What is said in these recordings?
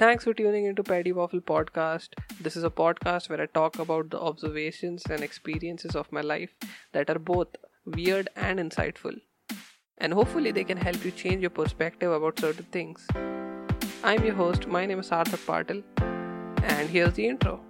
Thanks for tuning into Paddy Waffle Podcast. This is a podcast where I talk about the observations and experiences of my life that are both weird and insightful. And hopefully they can help you change your perspective about certain things. I'm your host, my name is Arthur Partel, and here's the intro.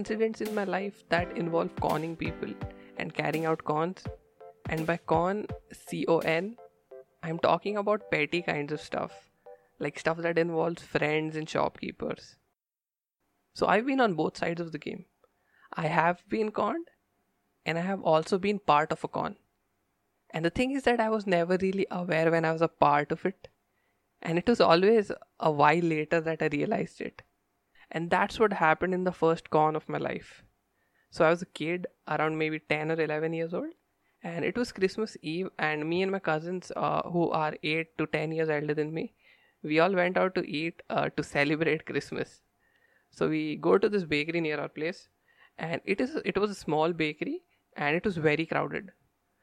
Incidents in my life that involve conning people and carrying out cons, and by con, C-O-N, I'm talking about petty kinds of stuff, like stuff that involves friends and shopkeepers. So I've been on both sides of the game. I have been conned, and I have also been part of a con. And the thing is that I was never really aware when I was a part of it, and it was always a while later that I realized it. And that's what happened in the first con of my life. So I was a kid, around maybe 10 or 11 years old. And it was Christmas Eve, and me and my cousins, who are 8 to 10 years older than me, we all went out to eat to celebrate Christmas. So we go to this bakery near our place, and it was a small bakery, and it was very crowded.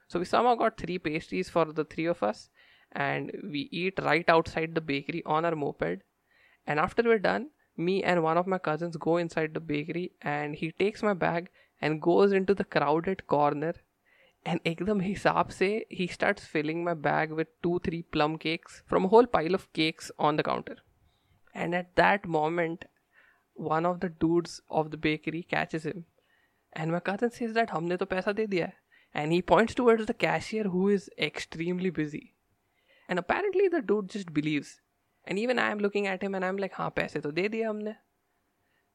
So we somehow got 3 pastries for the 3 of us, and we eat right outside the bakery on our moped. And after we're done, me and one of my cousins go inside the bakery, and he takes my bag and goes into the crowded corner, and ekdam hisaab se he starts filling my bag with 2-3 plum cakes from a whole pile of cakes on the counter. And at that moment, one of the dudes of the bakery catches him, and my cousin says that humne to paisa de diya, and he points towards the cashier who is extremely busy. And apparently the dude just believes. And even I am looking at him and I'm like, haan, paise to de diya humne.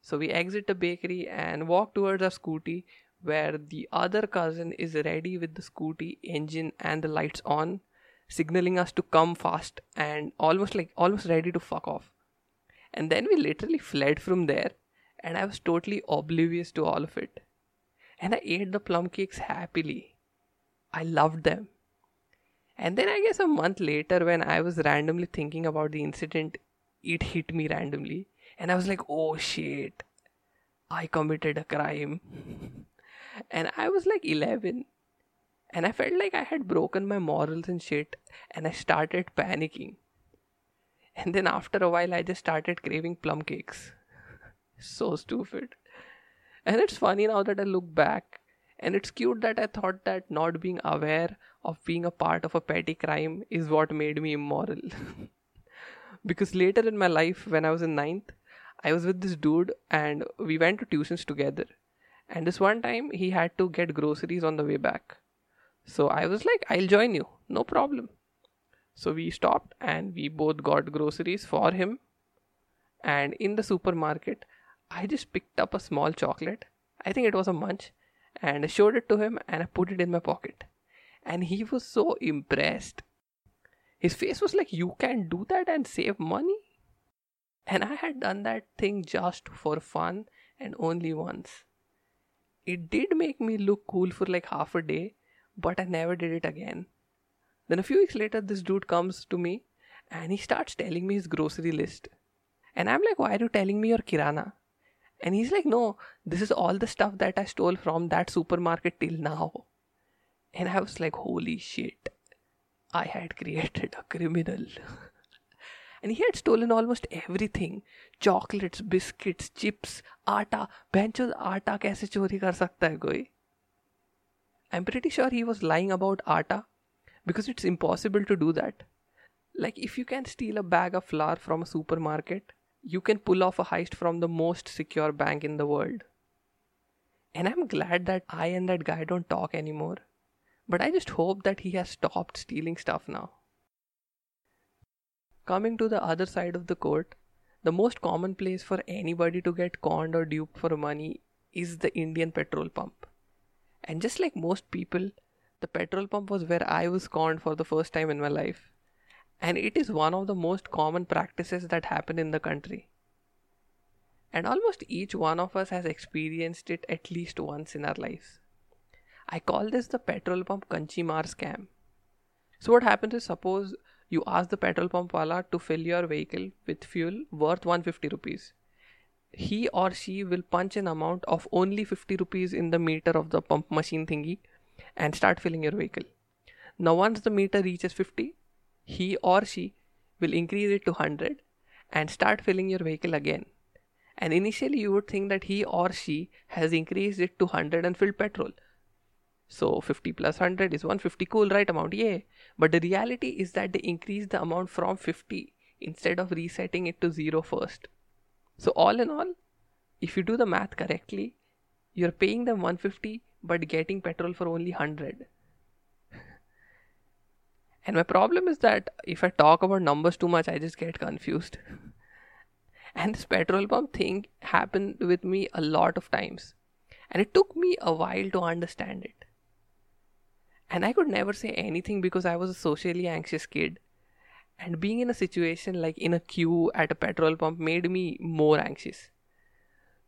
So we exit the bakery and walk towards our scooty, where the other cousin is ready with the scooty engine and the lights on, signaling us to come fast and almost ready to fuck off. And then we literally fled from there, and I was totally oblivious to all of it. And I ate the plum cakes happily. I loved them. And then I guess a month later, when I was randomly thinking about the incident, it hit me randomly. And I was like, oh shit, I committed a crime. And I was like 11. And I felt like I had broken my morals and shit. And I started panicking. And then after a while, I just started craving plum cakes. So stupid. And it's funny now that I look back. And it's cute that I thought that not being aware of being a part of a petty crime is what made me immoral. Because later in my life, when I was in 9th, I was with this dude and we went to tuitions together. And this one time, he had to get groceries on the way back. So I was like, I'll join you, no problem. So we stopped and we both got groceries for him. And in the supermarket, I just picked up a small chocolate. I think it was a munch. And I showed it to him and I put it in my pocket. And he was so impressed. His face was like, you can do that and save money? And I had done that thing just for fun and only once. It did make me look cool for like half a day, but I never did it again. Then a few weeks later, this dude comes to me and he starts telling me his grocery list. And I'm like, why are you telling me your kirana? And he's like, no, this is all the stuff that I stole from that supermarket till now. And I was like, holy shit, I had created a criminal. And he had stolen almost everything. Chocolates, biscuits, chips, atta. Benchos atta kaise chori kar sakta hai koi? I'm pretty sure he was lying about atta, because it's impossible to do that. Like, if you can steal a bag of flour from a supermarket, you can pull off a heist from the most secure bank in the world. And I'm glad that I and that guy don't talk anymore. But I just hope that he has stopped stealing stuff now. Coming to the other side of the court, the most common place for anybody to get conned or duped for money is the Indian petrol pump. And just like most people, the petrol pump was where I was conned for the first time in my life. And it is one of the most common practices that happen in the country. and almost each one of us has experienced it at least once in our lives. I call this the petrol pump Kanchimar scam. So what happens is, suppose you ask the petrol pump wala to fill your vehicle with fuel worth 150 rupees. He or she will punch an amount of only 50 rupees in the meter of the pump machine thingy and start filling your vehicle. Now once the meter reaches 50, he or she will increase it to 100 and start filling your vehicle again. And initially you would think that he or she has increased it to 100 and filled petrol. So 50 plus 100 is 150, cool, right amount, yay. But the reality is that they increase the amount from 50 instead of resetting it to 0 first. So all in all, if you do the math correctly, you're paying them 150 but getting petrol for only 100. And my problem is that if I talk about numbers too much, I just get confused. And this petrol pump thing happened with me a lot of times. And it took me a while to understand it. And I could never say anything because I was a socially anxious kid. And being in a situation like in a queue at a petrol pump made me more anxious.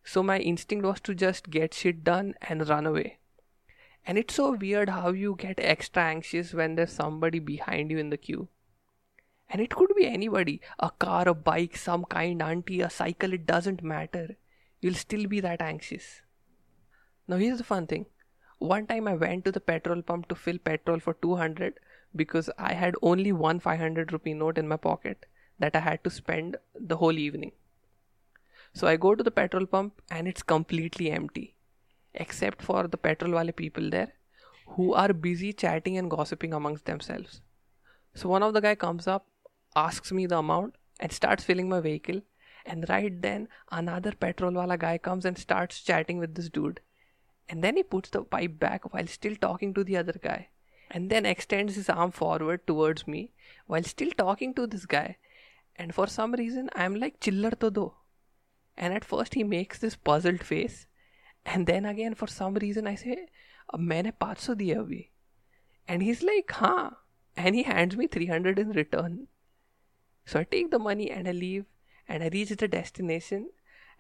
So my instinct was to just get shit done and run away. And it's so weird how you get extra anxious when there's somebody behind you in the queue. And it could be anybody, a car, a bike, some kind auntie, a cycle, it doesn't matter. You'll still be that anxious. Now here's the fun thing. One time I went to the petrol pump to fill petrol for 200 because I had only one 500 rupee note in my pocket that I had to spend the whole evening. So I go to the petrol pump and it's completely empty, except for the petrol wale people there who are busy chatting and gossiping amongst themselves. So one of the guy comes up, asks me the amount and starts filling my vehicle, and right then another petrol wala guy comes and starts chatting with this dude, and then he puts the pipe back while still talking to the other guy, and then extends his arm forward towards me while still talking to this guy. And for some reason I'm like, chillar to do. And at first he makes this puzzled face. And then again, for some reason, I say, maine 500 diye abhi. And he's like, huh. And he hands me 300 in return. So I take the money and I leave. And I reach the destination.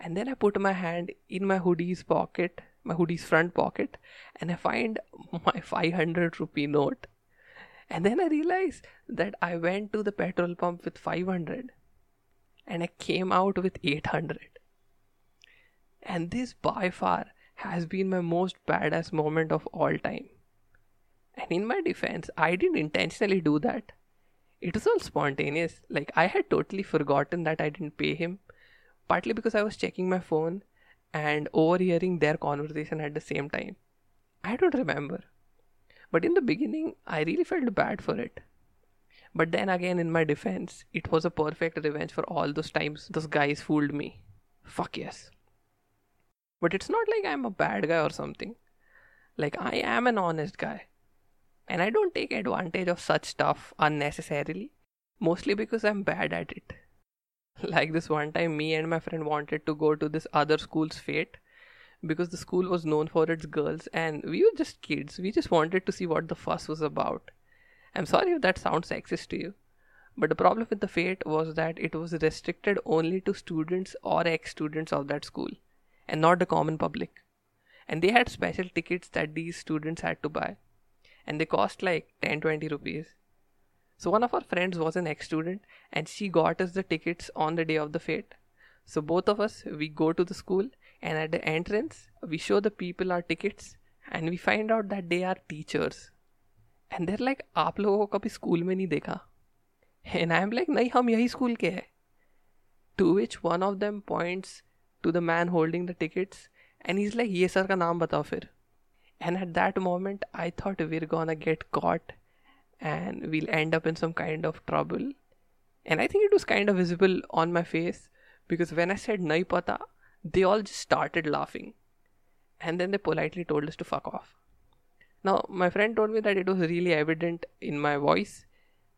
And then I put my hand in my hoodie's pocket, my hoodie's front pocket. And I find my 500 rupee note. And then I realize that I went to the petrol pump with 500. And I came out with 800. And this by far has been my most badass moment of all time. And in my defense, I didn't intentionally do that. It was all spontaneous. Like, I had totally forgotten that I didn't pay him, partly because I was checking my phone and overhearing their conversation at the same time. I don't remember. But in the beginning, I really felt bad for it. But then again, in my defense, it was a perfect revenge for all those times those guys fooled me. Fuck yes. But it's not like I'm a bad guy or something. Like, I am an honest guy. And I don't take advantage of such stuff unnecessarily. Mostly because I'm bad at it. Like this one time, me and my friend wanted to go to this other school's fete. Because the school was known for its girls. And we were just kids. We just wanted to see what the fuss was about. I'm sorry if that sounds sexist to you. But the problem with the fete was that it was restricted only to students or ex-students of that school. And not the common public. And they had special tickets that these students had to buy. And they cost like 10-20 rupees. So one of our friends was an ex-student. And she got us the tickets on the day of the fete. So both of us, we go to the school. And at the entrance, we show the people our tickets. And we find out that they are teachers. And they're like, aap logo ko kabhi school mein nahi dekha. And I'm like, nahi, hum yahi school ke hai. To which one of them points to the man holding the tickets, and he's like, ye sir ka naam batao fir. And at that moment, I thought we're gonna get caught and we'll end up in some kind of trouble. And I think it was kind of visible on my face, because when I said nahi pata, they all just started laughing. And then they politely told us to fuck off. Now, my friend told me that it was really evident in my voice,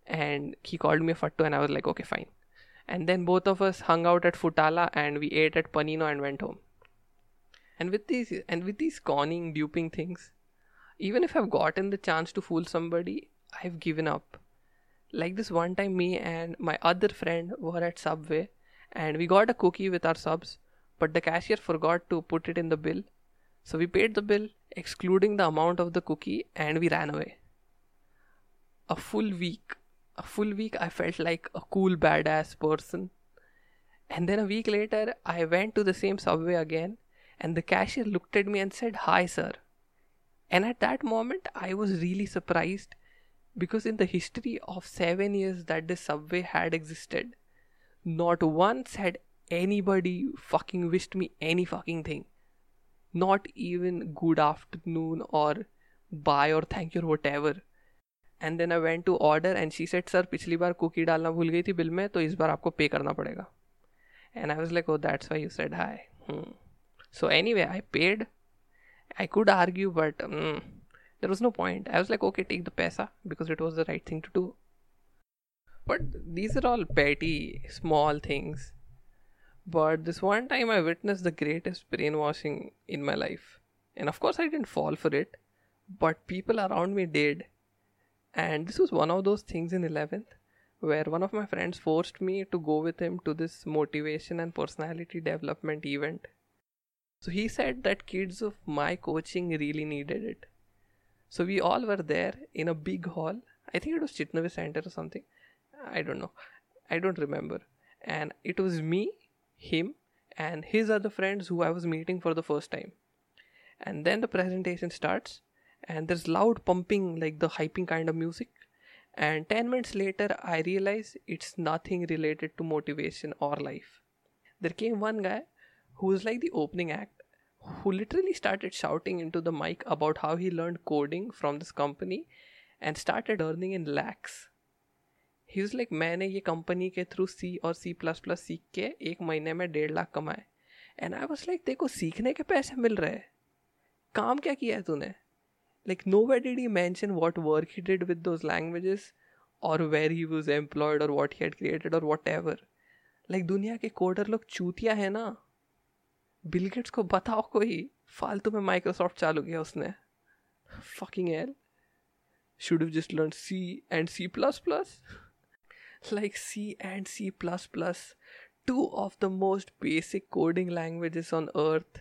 and he called me a fattu, and I was like, okay, fine. And then both of us hung out at Futala and we ate at Panino and went home. And with these conning, duping things, even if I've gotten the chance to fool somebody, I've given up. Like this one time, me and my other friend were at Subway and we got a cookie with our subs, but the cashier forgot to put it in the bill. So we paid the bill, excluding the amount of the cookie, and we ran away. A full week, I felt like a cool, badass person. And then a week later, I went to the same Subway again, and the cashier looked at me and said, "Hi, sir." And at that moment, I was really surprised, because in the history of 7 years that this Subway had existed, not once had anybody fucking wished me any fucking thing. Not even good afternoon or bye or thank you or whatever. And then I went to order and she said, "Sir, पिछली बार cookie डालना भूल गई थी bill में, तो इस बार आपको pay करना पड़ेगा." And I was like, "Oh, that's why you said hi." So anyway, I paid. I could argue, but there was no point. I was like, okay, take the paisa, because it was the right thing to do. But these are all petty, small things. But this one time I witnessed the greatest brainwashing in my life. And of course I didn't fall for it, but people around me did. And this was one of those things in 11th, where one of my friends forced me to go with him to this motivation and personality development event. So he said that kids of my coaching really needed it. So we all were there in a big hall. I think it was Chitnavi Center or something. I don't know. I don't remember. And it was me, him, and his other friends who I was meeting for the first time. And then the presentation starts. And there's loud pumping, like the hyping kind of music. And 10 minutes later, I realize it's nothing related to motivation or life. There came one guy who was like the opening act, who literally started shouting into the mic about how he learned coding from this company and started earning in lakhs. He was like, "मैंने ये company के through C और C++ सीख के एक महीने में 1.5 लाख कमाए." And I was like, "देखो सीखने के पैसे मिल रहे हैं, काम क्या किया है तूने?" Like, nowhere did he mention what work he did with those languages, or where he was employed, or what he had created, or whatever. Like, दुनिया के कोडर लोग चूतिया है ना. बिल गेट्स को बताओ कोई, फालतू में माइक्रोसॉफ्ट चालू किया उसने. Fucking hell. Should have just learned C and C++. Like, C and C++. Two of the most basic coding languages on earth.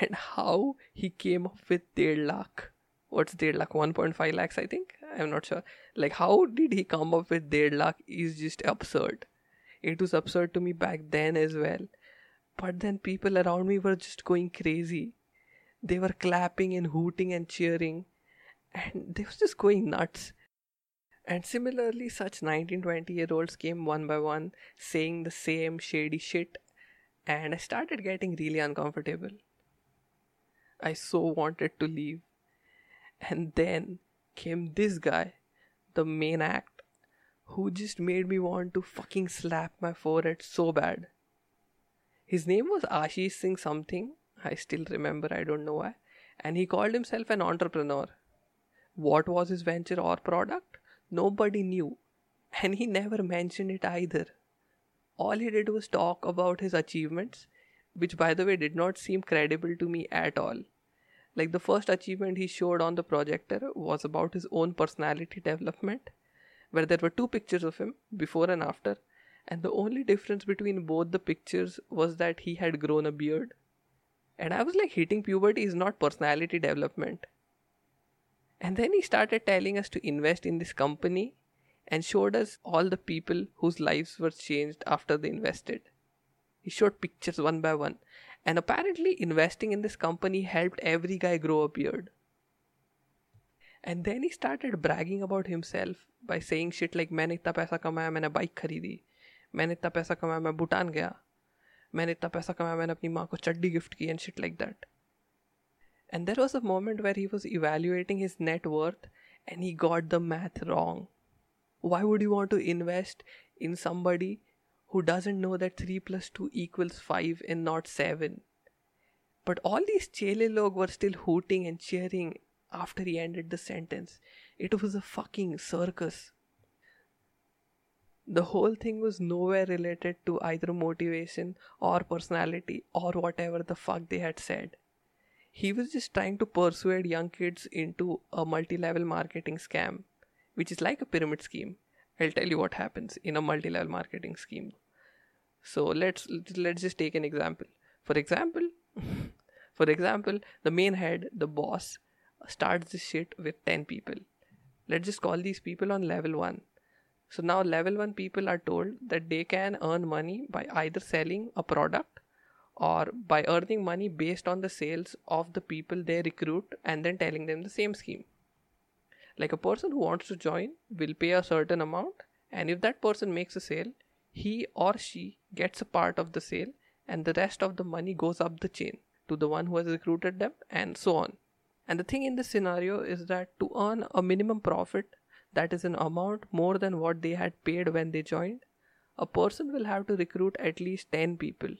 And how he came up with 1.5 lakh. What's 1.5 lakh? 1.5 lakhs, I think. I'm not sure. Like, how did he come up with 1.5 lakh is just absurd. It was absurd to me back then as well. But then people around me were just going crazy. They were clapping and hooting and cheering. And they were just going nuts. And similarly, such 19, 20-year-olds came one by one, saying the same shady shit. And I started getting really uncomfortable. I so wanted to leave. And then came this guy, the main act, who just made me want to fucking slap my forehead so bad. His name was Ashish Singh something. I still remember, I don't know why. And he called himself an entrepreneur. What was his venture or product? Nobody knew. And he never mentioned it either. All he did was talk about his achievements, which, by the way, did not seem credible to me at all. Like, the first achievement he showed on the projector was about his own personality development, where there were two pictures of him, before and after, and the only difference between both the pictures was that he had grown a beard. And I was like, hitting puberty is not personality development. And then he started telling us to invest in this company and showed us all the people whose lives were changed after they invested. He showed pictures one by one. And apparently investing in this company helped every guy grow a beard. And then he started bragging about himself by saying shit like, "मैंने इतना पैसा कमाया, मैंने bike खरीदी. मैंने इतना पैसा कमाया, मैं भूटान गया. मैंने इतना पैसा कमाया, मैंने अपनी माँ को चड्डी गिफ्ट की," and shit like that. And there was a moment where he was evaluating his net worth and he got the math wrong. Why would you want to invest in somebody who doesn't know that 3 plus 2 equals 5 and not 7. But all these chele log were still hooting and cheering after he ended the sentence. It was a fucking circus. The whole thing was nowhere related to either motivation or personality or whatever the fuck they had said. He was just trying to persuade young kids into a multi-level marketing scam, which is like a pyramid scheme. I'll tell you what happens in a multi-level marketing scheme. So let's just take an example. For example, the main head, the boss, starts this shit with 10 people. Let's just call these people on level 1. So now level 1 people are told that they can earn money by either selling a product or by earning money based on the sales of the people they recruit and then telling them the same scheme. Like, a person who wants to join will pay a certain amount, and if that person makes a sale, he or she gets a part of the sale and the rest of the money goes up the chain to the one who has recruited them, and so on. And the thing in this scenario is that to earn a minimum profit, that is an amount more than what they had paid when they joined, a person will have to recruit at least 10 people.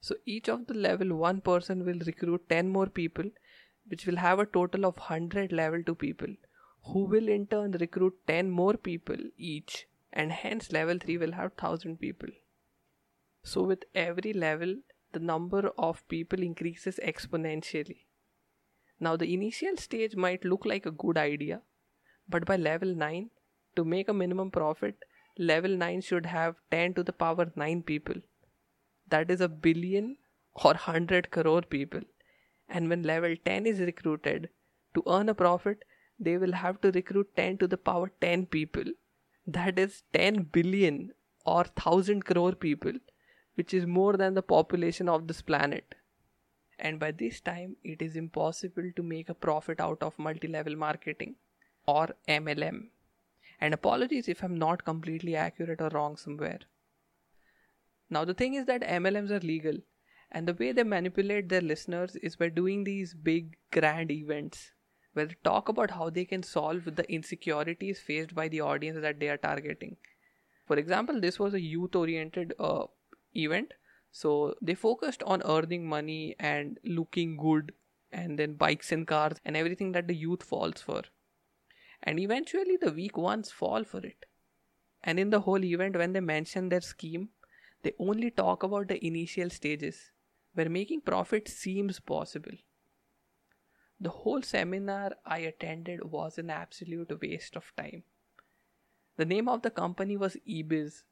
So each of the level 1 person will recruit 10 more people, which will have a total of 100 level 2 people, who will in turn recruit 10 more people each, and hence level 3 will have 1000 people. So with every level, the number of people increases exponentially. Now the initial stage might look like a good idea, but by level 9, to make a minimum profit, level 9 should have 10 to the power 9 people. That is 1 billion or 100 crore people. And when level 10 is recruited, to earn a profit, they will have to recruit 10 to the power 10 people. That is 10 billion or 1000 crore people, which is more than the population of this planet. And by this time, it is impossible to make a profit out of multi-level marketing or MLM. And apologies if I'm not completely accurate or wrong somewhere. Now the thing is that MLMs are legal. And the way they manipulate their listeners is by doing these big, grand events where they talk about how they can solve the insecurities faced by the audience that they are targeting. For example, this was a youth-oriented event. So they focused on earning money and looking good and then bikes and cars and everything that the youth falls for. And eventually the weak ones fall for it. And in the whole event, when they mention their scheme, they only talk about the initial stages, where making profit seems possible. The whole seminar I attended was an absolute waste of time. The name of the company was Ebiz,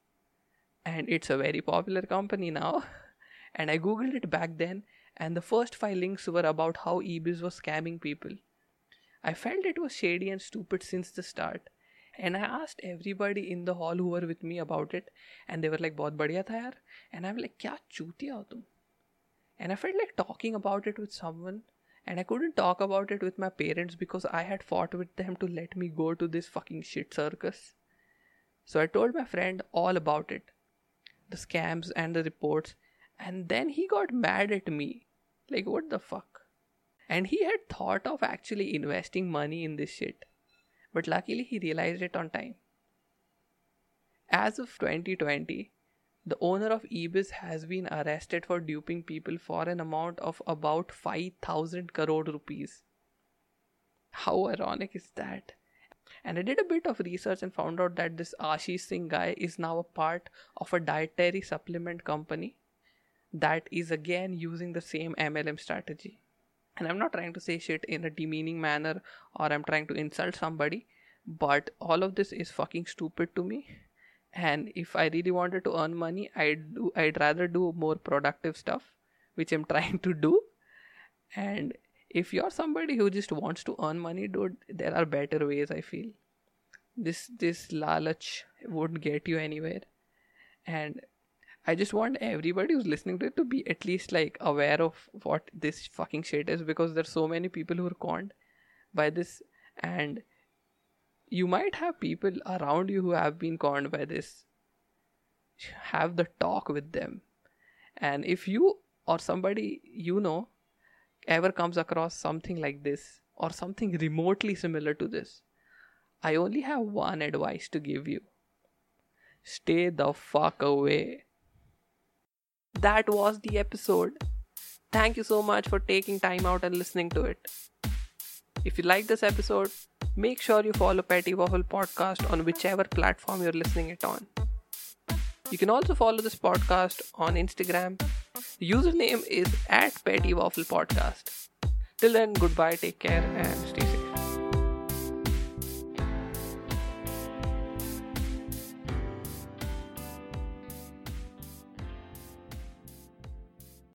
and it's a very popular company now. And I googled it back then, and the first 5 links were about how Ebiz was scamming people. I felt it was shady and stupid since the start, and I asked everybody in the hall who were with me about it, and they were like, "बहुत बढ़िया था यार," and I'm like, "क्या चूतिया हो तुम?" And I felt like talking about it with someone, and I couldn't talk about it with my parents because I had fought with them to let me go to this fucking shit circus. So I told my friend all about it, the scams and the reports, and then he got mad at me, like, what the fuck? And he had thought of actually investing money in this shit, but luckily he realized it on time. As of 2020, the owner of Ebiz has been arrested for duping people for an amount of about 5,000 crore rupees. How ironic is that? And I did a bit of research and found out that this Ashish Singh guy is now a part of a dietary supplement company that is again using the same MLM strategy. And I'm not trying to say shit in a demeaning manner or I'm trying to insult somebody, but all of this is fucking stupid to me. And if I really wanted to earn money, I'd rather do more productive stuff, which I'm trying to do. And if you're somebody who just wants to earn money, dude, there are better ways, I feel. This lalach wouldn't get you anywhere. And I just want everybody who's listening to it to be at least like aware of what this fucking shit is, because there's so many people who are conned by this, and you might have people around you who have been conned by this. Have the talk with them. And if you or somebody you know ever comes across something like this or something remotely similar to this, I only have one advice to give you. Stay the fuck away. That was the episode. Thank you so much for taking time out and listening to it. If you like this episode, make sure you follow Paddy Waffle Podcast on whichever platform you're listening it on. You can also follow this podcast on Instagram. The username is @PaddyWafflePodcast. Till then, goodbye, take care, and